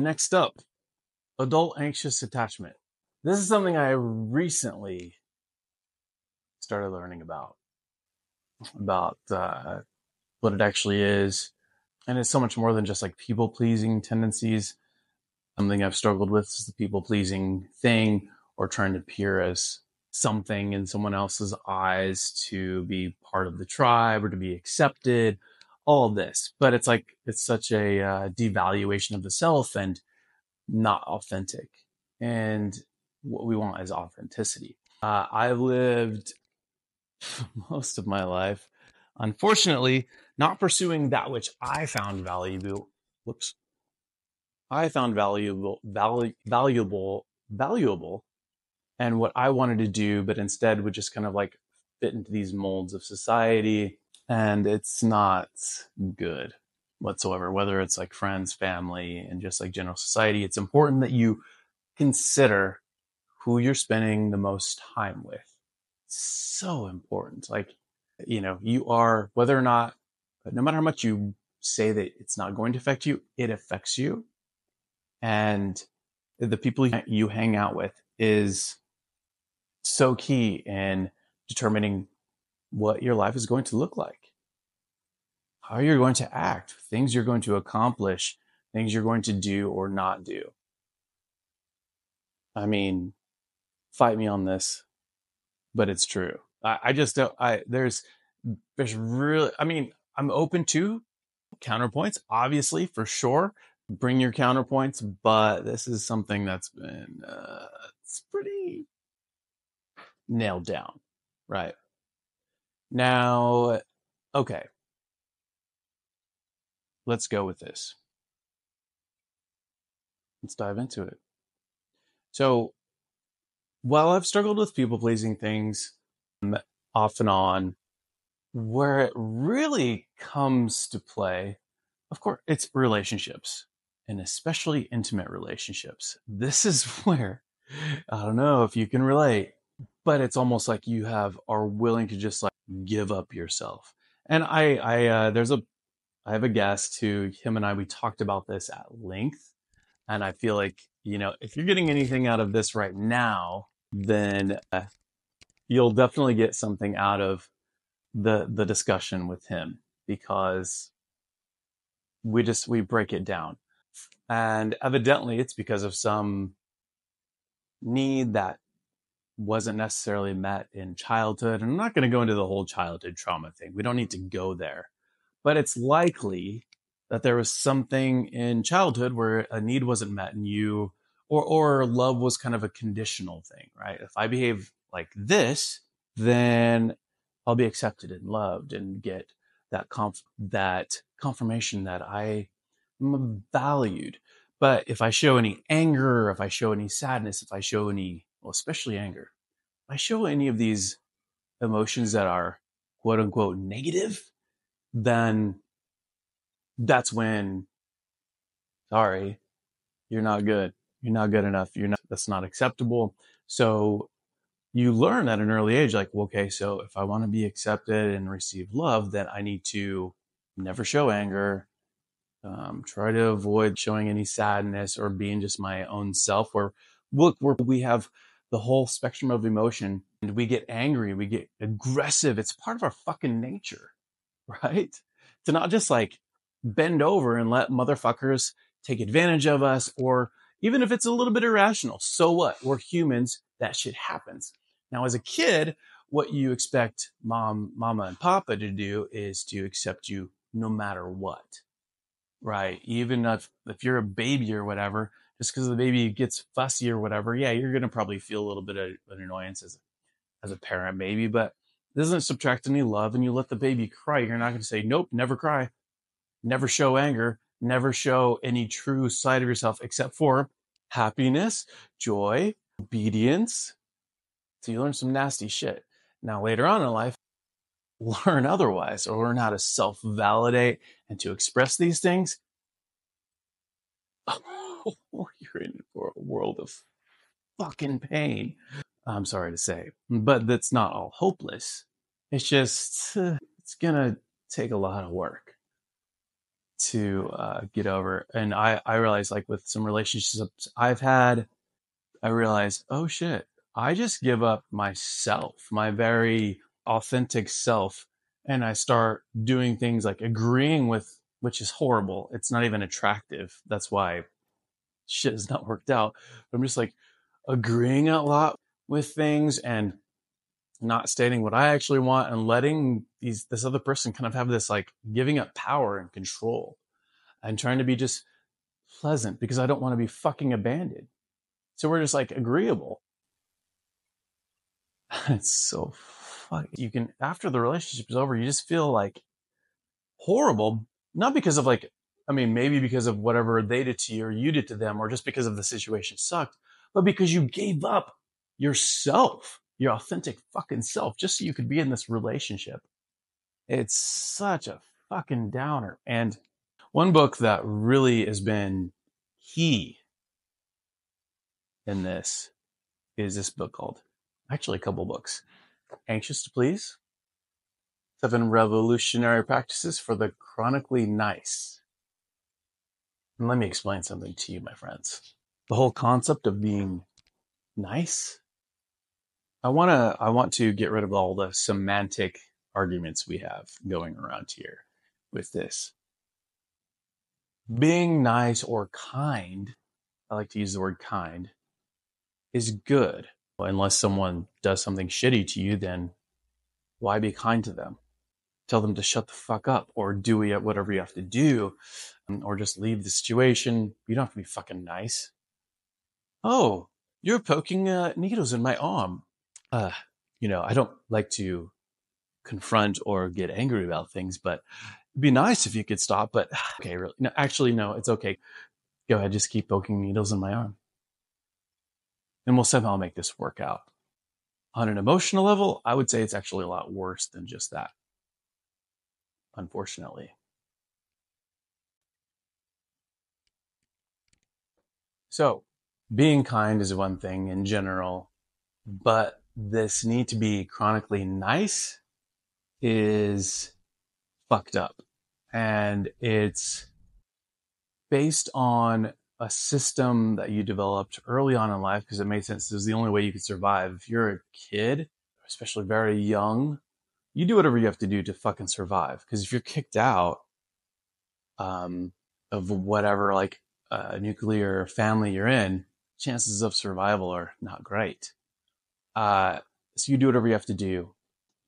Next up, adult anxious attachment. This is something I recently started learning about what it actually is. And it's so much more than just like people pleasing tendencies. Something I've struggled with is the people pleasing thing, or trying to appear as something in someone else's eyes to be part of the tribe or to be accepted, all of this. But it's like, it's such a devaluation of the self and not authentic. And what we want is authenticity. I've lived most of my life, unfortunately, not pursuing that which I found valuable. I found valuable and what I wanted to do, but instead would just kind of like fit into these molds of society. And it's not good whatsoever, whether it's like friends, family, and just like general society. It's important that you consider who you're spending the most time with. It's so important. Like, you know, you are, whether or not, no matter how much you say that it's not going to affect you, it affects you. And the people you hang out with is so key in determining what your life is going to look like, how you're going to act, things you're going to accomplish, things you're going to do or not do. I mean, fight me on this, but it's true. I'm open to counterpoints, obviously, for sure. Bring your counterpoints, but this is something that's been it's pretty nailed down, right? Now, okay, let's go with this. Let's dive into it. So, while I've struggled with people-pleasing things off and on, where it really comes to play, of course, it's relationships. And especially intimate relationships. This is where, I don't know if you can relate, but it's almost like you are willing to just like give up yourself. And I have a guest who, him and I, we talked about this at length. And I feel like, you know, if you're getting anything out of this right now, then you'll definitely get something out of the discussion with him, because we break it down. And evidently it's because of some need that wasn't necessarily met in childhood. And I'm not going to go into the whole childhood trauma thing. We don't need to go there. But it's likely that there was something in childhood where a need wasn't met in you, or love was kind of a conditional thing, right? If I behave like this, then I'll be accepted and loved and get that confirmation that I'm valued. But if I show any anger, if I show any sadness, if I show any, well, especially anger, if I show any of these emotions that are quote unquote negative, then that's when, sorry, you're not good. You're not good enough. That's not acceptable. So you learn at an early age, like, okay, so if I want to be accepted and receive love, then I need to never show anger. Try to avoid showing any sadness or being just my own self. We have the whole spectrum of emotion, and we get angry, we get aggressive. It's part of our fucking nature, right? To not just like bend over and let motherfuckers take advantage of us, or even if it's a little bit irrational, so what? We're humans. That shit happens. Now, as a kid, what you expect mama and papa to do is to accept you no matter what. Right. Even if you're a baby or whatever, just because the baby gets fussy or whatever, yeah, you're going to probably feel a little bit of an annoyance as a parent maybe, but it doesn't subtract any love. And you let the baby cry, you're not going to say, nope, never cry, never show anger, never show any true side of yourself except for happiness, joy, obedience. So you learn some nasty shit. Now, later on in life, learn otherwise, or learn how to self-validate and to express these things. Oh, you're in for a world of fucking pain. I'm sorry to say, but that's not all hopeless. It's just, it's gonna take a lot of work. to get over. And I realized, like, with some relationships I've had, I realized, oh shit, I just give up myself, my very authentic self. And I start doing things like agreeing with, which is horrible. It's not even attractive. That's why shit has not worked out. But I'm just like agreeing a lot with things and not stating what I actually want and letting this other person kind of have this, like, giving up power and control and trying to be just pleasant because I don't want to be fucking abandoned. So we're just like agreeable. It's so fuck. You can, after the relationship is over, you just feel like horrible, not because of, like, I mean, maybe because of whatever they did to you or you did to them, or just because of the situation sucked, but because you gave up yourself, your authentic fucking self, just so you could be in this relationship. It's such a fucking downer. And one book that really has been key in this is this book called, actually a couple books, Anxious to Please, 7 Revolutionary Practices for the Chronically Nice. And let me explain something to you, my friends. The whole concept of being nice, I want to get rid of all the semantic arguments we have going around here with this. Being nice or kind, I like to use the word kind, is good. Unless someone does something shitty to you, then why be kind to them? Tell them to shut the fuck up or do whatever you have to do, or just leave the situation. You don't have to be fucking nice. Oh, you're poking needles in my arm. I don't like to confront or get angry about things, but it'd be nice if you could stop. But okay, really? No, actually, no, it's okay. Go ahead, just keep poking needles in my arm. And we'll somehow make this work out. On an emotional level, I would say it's actually a lot worse than just that, unfortunately. So, being kind is one thing in general, but this need to be chronically nice is fucked up. And it's based on a system that you developed early on in life because it made sense. It was the only way you could survive. If you're a kid, especially very young, you do whatever you have to do to fucking survive. Because if you're kicked out of whatever, like, nuclear family you're in, chances of survival are not great. So you do whatever you have to do.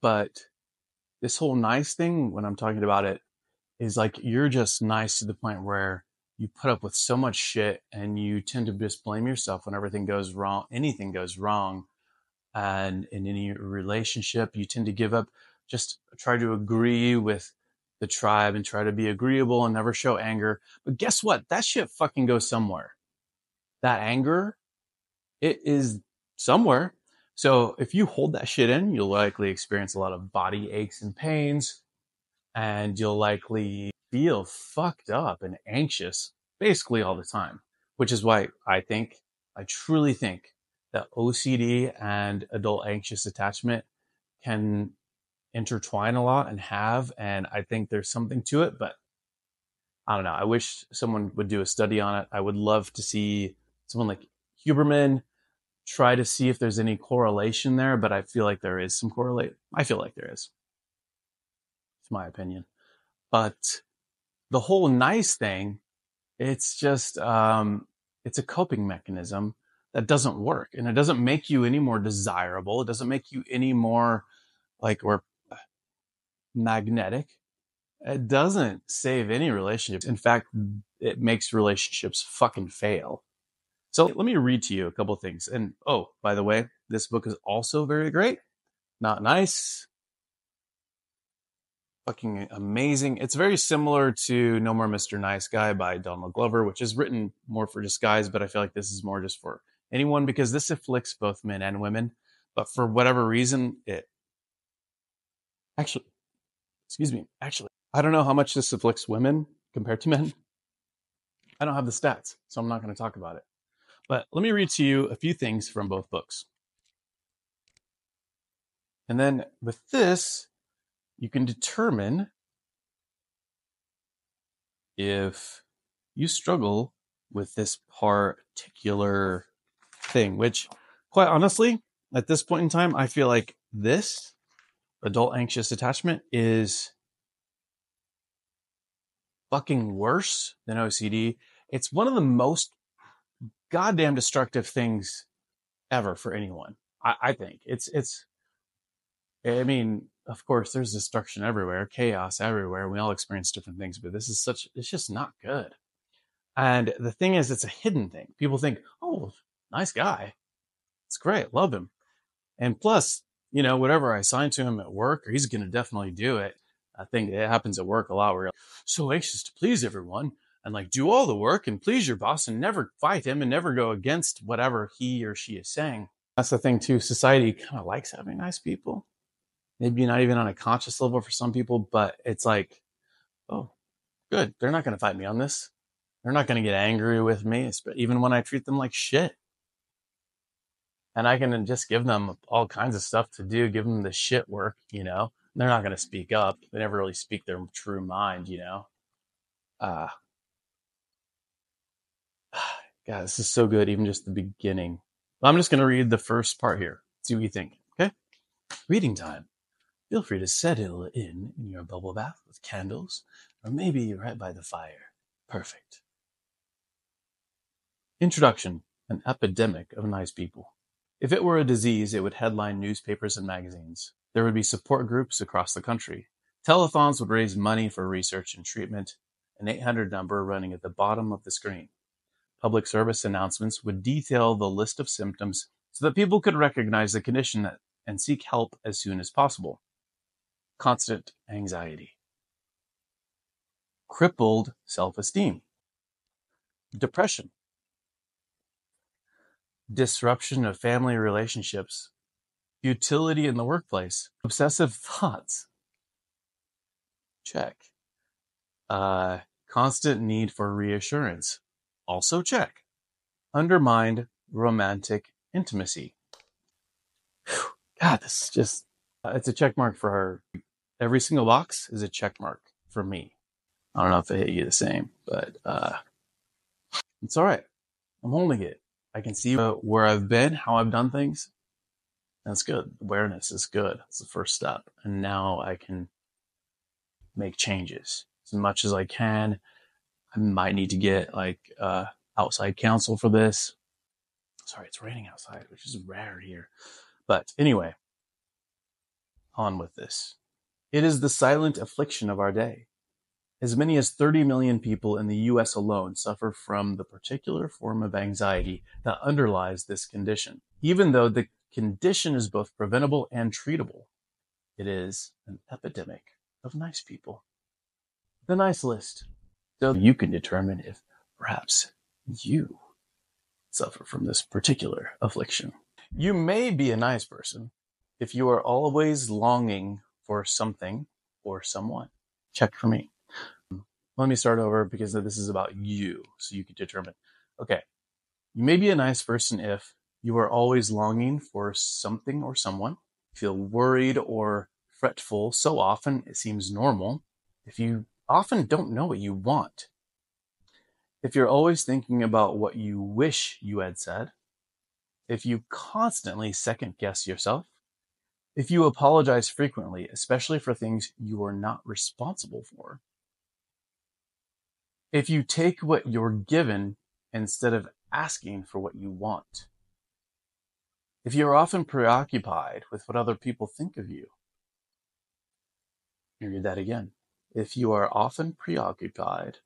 But this whole nice thing, when I'm talking about it, is like you're just nice to the point where you put up with so much shit and you tend to just blame yourself when everything goes wrong, anything goes wrong. And in any relationship, you tend to give up, just try to agree with the tribe and try to be agreeable and never show anger. But guess what? That shit fucking goes somewhere. That anger, it is somewhere. So if you hold that shit in, you'll likely experience a lot of body aches and pains, and you'll likely feel fucked up and anxious basically all the time, which is why I truly think that OCD and adult anxious attachment can intertwine a lot and I think there's something to it, but I don't know. I wish someone would do a study on it. I would love to see someone like Huberman try to see if there's any correlation there, but I feel like there is some correlate. I feel like there is. It's my opinion. But the whole nice thing, it's just, it's a coping mechanism that doesn't work. And it doesn't make you any more desirable. It doesn't make you any more or magnetic. It doesn't save any relationships. In fact, it makes relationships fucking fail. So let me read to you a couple of things. And oh, by the way, this book is also very great. Not Nice. Fucking amazing. It's very similar to No More Mr. Nice Guy by Donald Glover, which is written more for just guys, but I feel like this is more just for anyone because this afflicts both men and women. But for whatever reason, Actually, I don't know how much this afflicts women compared to men. I don't have the stats, so I'm not going to talk about it. But let me read to you a few things from both books. And then with this, you can determine if you struggle with this particular thing, which quite honestly, at this point in time, I feel like this adult anxious attachment is fucking worse than OCD. It's one of the most goddamn destructive things ever for anyone. I think it's, I mean, of course there's destruction everywhere, chaos everywhere. We all experience different things, but this is such, it's just not good. And the thing is, it's a hidden thing. People think, oh, nice guy. It's great. Love him. And plus, you know, whatever I assign to him at work, or he's going to definitely do it. I think it happens at work a lot. We're like, so anxious to please everyone and like do all the work and please your boss and never fight him and never go against whatever he or she is saying. That's the thing too. Society kind of likes having nice people. Maybe not even on a conscious level for some people, but it's like, oh, good. They're not going to fight me on this. They're not going to get angry with me, even when I treat them like shit. And I can just give them all kinds of stuff to do, give them the shit work, you know. They're not going to speak up. They never really speak their true mind, you know. God, this is so good, even just the beginning. I'm just going to read the first part here. See what you think, okay? Reading time. Feel free to settle in your bubble bath with candles, or maybe right by the fire. Perfect. Introduction. An epidemic of nice people. If it were a disease, it would headline newspapers and magazines. There would be support groups across the country. Telethons would raise money for research and treatment, an 800 number running at the bottom of the screen. Public service announcements would detail the list of symptoms so that people could recognize the condition and seek help as soon as possible. Constant anxiety. Crippled self-esteem. Depression. Disruption of family relationships, futility in the workplace, obsessive thoughts, check, constant need for reassurance, also check, undermined romantic intimacy. Whew. God, this is just, it's a check mark for her. Every single box is a check mark for me. I don't know if it hit you the same, but it's all right. I'm holding it. I can see where I've been, how I've done things. That's good. Awareness is good. It's the first step. And now I can make changes as much as I can. I might need to get outside counsel for this. Sorry, it's raining outside, which is rare here. But anyway, on with this. It is the silent affliction of our day. As many as 30 million people in the U.S. alone suffer from the particular form of anxiety that underlies this condition, even though the condition is both preventable and treatable. It is an epidemic of nice people. The nice list. So you can determine if perhaps you suffer from this particular affliction. You may be a nice person if you are always longing for something or someone. Check for me. Let me start over because this is about you, so you can determine. Okay, you may be a nice person if you are always longing for something or someone, feel worried or fretful so often it seems normal, if you often don't know what you want, if you're always thinking about what you wish you had said, if you constantly second guess yourself, if you apologize frequently, especially for things you are not responsible for, if you take what you're given instead of asking for what you want. If you're often preoccupied with what other people think of you. Let me read that again. If you are often preoccupied.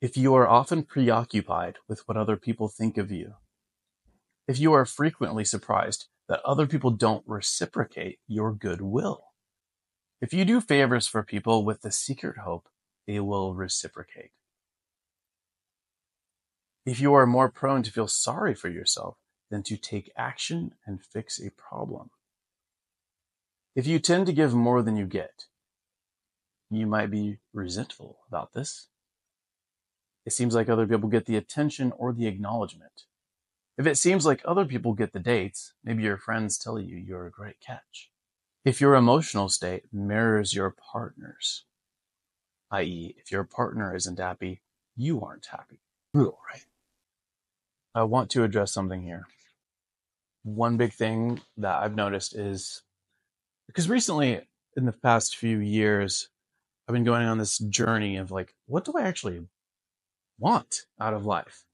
If you are often preoccupied with what other people think of you. If you are frequently surprised that other people don't reciprocate your goodwill. If you do favors for people with the secret hope, they will reciprocate. If you are more prone to feel sorry for yourself than to take action and fix a problem. If you tend to give more than you get, you might be resentful about this. It seems like other people get the attention or the acknowledgement. If it seems like other people get the dates, maybe your friends tell you you're a great catch. If your emotional state mirrors your partner's. i.e. if your partner isn't happy, you aren't happy. Brutal, right? I want to address something here. One big thing that I've noticed is, because recently in the past few years, I've been going on this journey of like, what do I actually want out of life?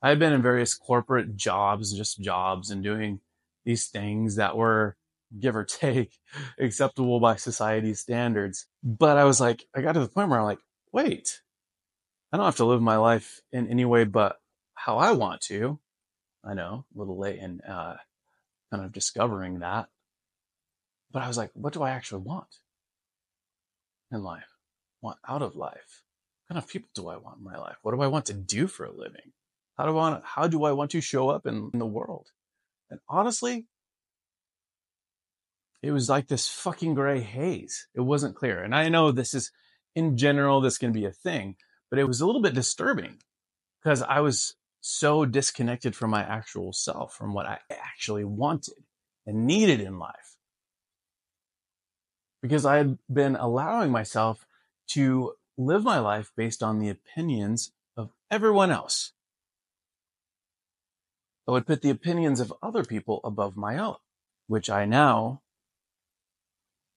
I've been in various corporate jobs, just jobs, and doing these things that were, give or take, acceptable by society's standards. But I was like, I got to the point where I'm like, wait, I don't have to live my life in any way but how I want to. I know, a little late in kind of discovering that. But I was like, what do I actually want in life? Want out of life? What kind of people do I want in my life? What do I want to do for a living? How do I want to show up in the world? And honestly, it was like this fucking gray haze. It wasn't clear. And I know this is, in general, this can be a thing, but it was a little bit disturbing because I was so disconnected from my actual self, from what I actually wanted and needed in life. Because I had been allowing myself to live my life based on the opinions of everyone else. I would put the opinions of other people above my own, which I now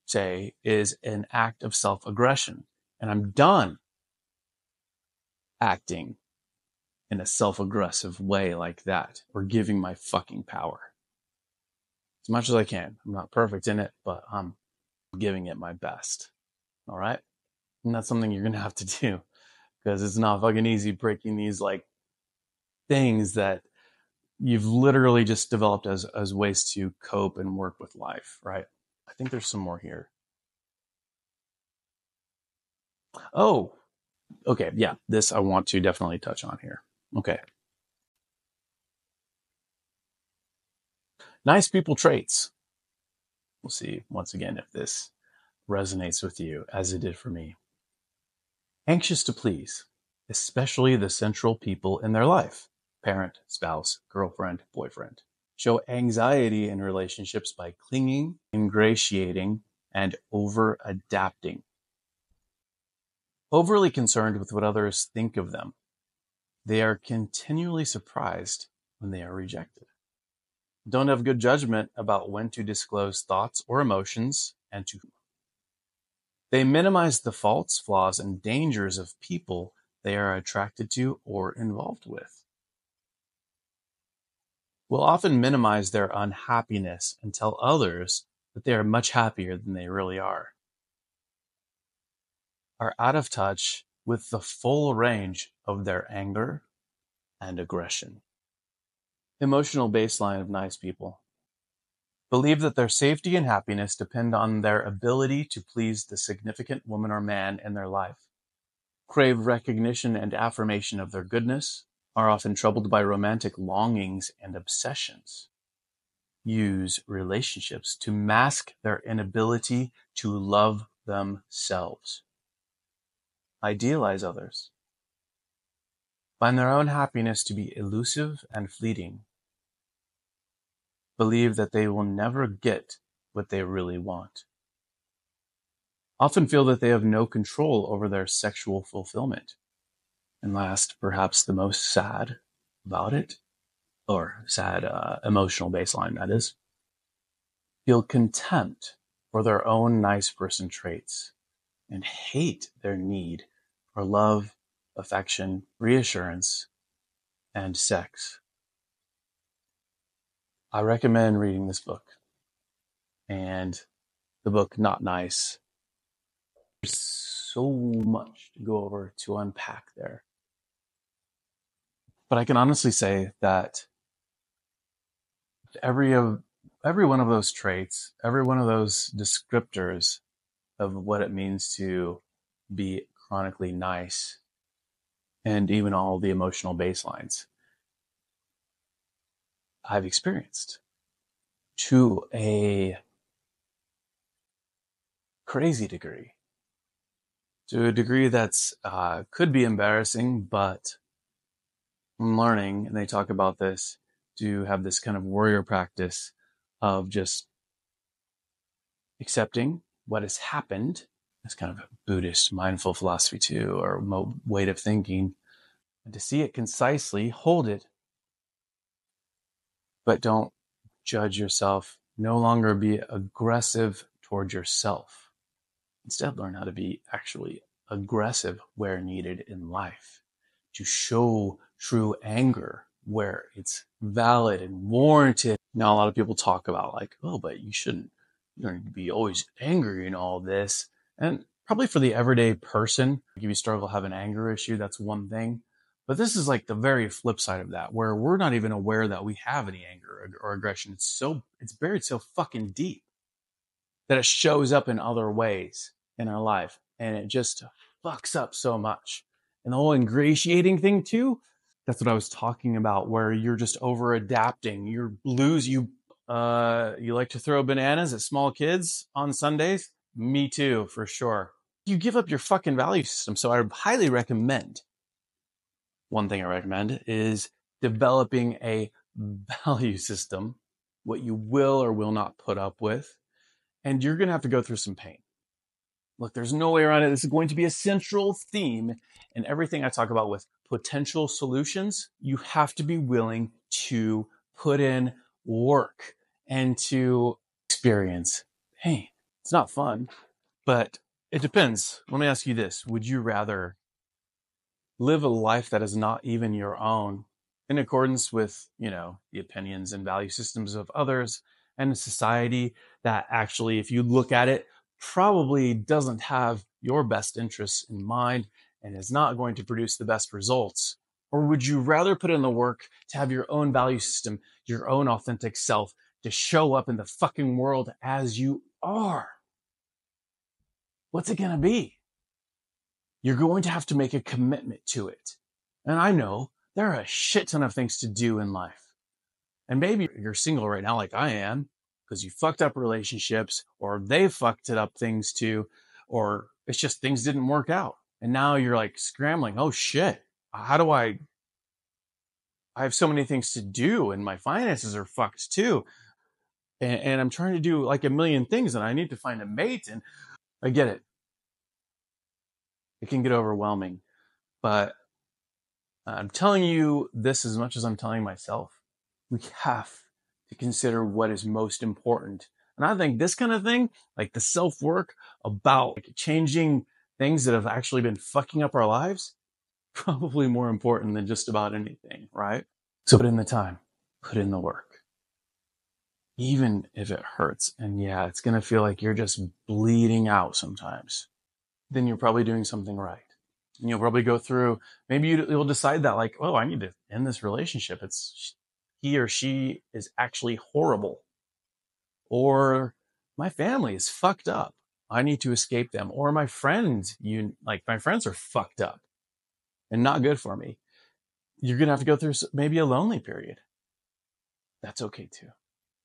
say is an act of self-aggression. And I'm done acting in a self-aggressive way like that, or giving my fucking power as much as I can. I'm not perfect in it, but I'm giving it my best. All right. And that's something you're going to have to do, because it's not fucking easy breaking these like things that you've literally just developed as ways to cope and work with life. Right. I think there's some more here. Oh, okay. Yeah. This I want to definitely touch on here. Okay. Nice people traits. We'll see once again if this resonates with you as it did for me. Anxious to please, especially the central people in their life, parent, spouse, girlfriend, boyfriend, show anxiety in relationships by clinging, ingratiating, and over-adapting. Overly concerned with what others think of them, they are continually surprised when they are rejected. Don't have good judgment about when to disclose thoughts or emotions and to whom. They minimize the faults, flaws, and dangers of people they are attracted to or involved with. Will often minimize their unhappiness and tell others that they are much happier than they really are out of touch with the full range of their anger and aggression. Emotional baseline of nice people. Believe that their safety and happiness depend on their ability to please the significant woman or man in their life. Crave recognition and affirmation of their goodness. Are often troubled by romantic longings and obsessions. Use relationships to mask their inability to love themselves. Idealize others. Find their own happiness to be elusive and fleeting. Believe that they will never get what they really want. Often feel that they have no control over their sexual fulfillment. And last, perhaps the most sad about it, or sad emotional baseline, that is, feel contempt for their own nice person traits and hate their need for love, affection, reassurance, and sex. I recommend reading this book and the book Not Nice. There's so much to go over, to unpack there. But I can honestly say that every one of those traits, every one of those descriptors of what it means to be chronically nice, and even all the emotional baselines, I've experienced to a crazy degree, to a degree that's could be embarrassing, but I'm learning, and they talk about this, to have this kind of warrior practice of just accepting what has happened as kind of a Buddhist mindful philosophy too, or way of thinking, and to see it concisely, hold it, but don't judge yourself. No longer be aggressive toward yourself. Instead, learn how to be actually aggressive where needed in life, to show true anger where it's valid and warranted. Now, a lot of people talk about like, oh, but you don't need to be always angry and all this. And probably for the everyday person, if you struggle to have an anger issue, that's one thing. But this is like the very flip side of that, where we're not even aware that we have any anger or aggression. It's buried so fucking deep that it shows up in other ways in our life. And it just fucks up so much. And the whole ingratiating thing too, that's what I was talking about, where you're just over adapting. You like to throw bananas at small kids on Sundays. Me too, for sure. You give up your fucking value system. So I highly recommend. One thing I recommend is developing a value system, what you will or will not put up with. And you're going to have to go through some pain. Look, there's no way around it. This is going to be a central theme in everything I talk about with potential solutions. You have to be willing to put in work and to experience pain. It's not fun, but it depends. Let me ask you this. Would you rather live a life that is not even your own in accordance with, the opinions and value systems of others and a society that actually, if you look at it, probably doesn't have your best interests in mind and is not going to produce the best results? Or would you rather put in the work to have your own value system, your own authentic self, to show up in the fucking world as you are? What's it going to be? You're going to have to make a commitment to it. And I know there are a shit ton of things to do in life. And maybe you're single right now like I am because you fucked up relationships or they fucked it up things too, or it's just things didn't work out. And now you're like scrambling. Oh shit. How do I have so many things to do and my finances are fucked too. And I'm trying to do like a million things and I need to find a mate and I get it. It can get overwhelming, but I'm telling you this as much as I'm telling myself. We have to consider what is most important. And I think this kind of thing, like the self-work about changing things that have actually been fucking up our lives, probably more important than just about anything, right? So put in the time, put in the work. Even if it hurts, and yeah, it's going to feel like you're just bleeding out sometimes. Then you're probably doing something right. And you'll probably go through, maybe you'll decide that like, oh, I need to end this relationship. It's he or she is actually horrible. Or my family is fucked up. I need to escape them. Or my friends are fucked up and not good for me. You're going to have to go through maybe a lonely period. That's okay too.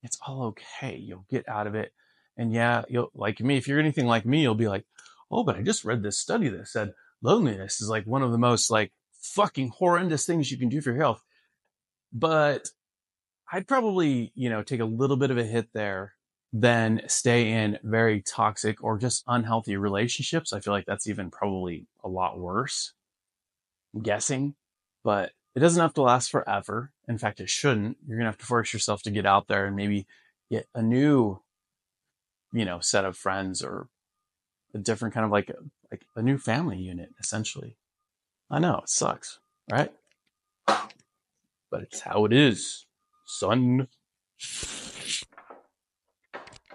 It's all okay. You'll get out of it. And yeah, you'll like me. If you're anything like me, you'll be like, oh, but I just read this study that said loneliness is like one of the most like fucking horrendous things you can do for your health. But I'd probably, take a little bit of a hit there than stay in very toxic or just unhealthy relationships. I feel like that's even probably a lot worse, I'm guessing, but it doesn't have to last forever. In fact, it shouldn't. You're going to have to force yourself to get out there and maybe get a new, set of friends or a different kind of like a new family unit, essentially. I know it sucks, right? But it's how it is, son.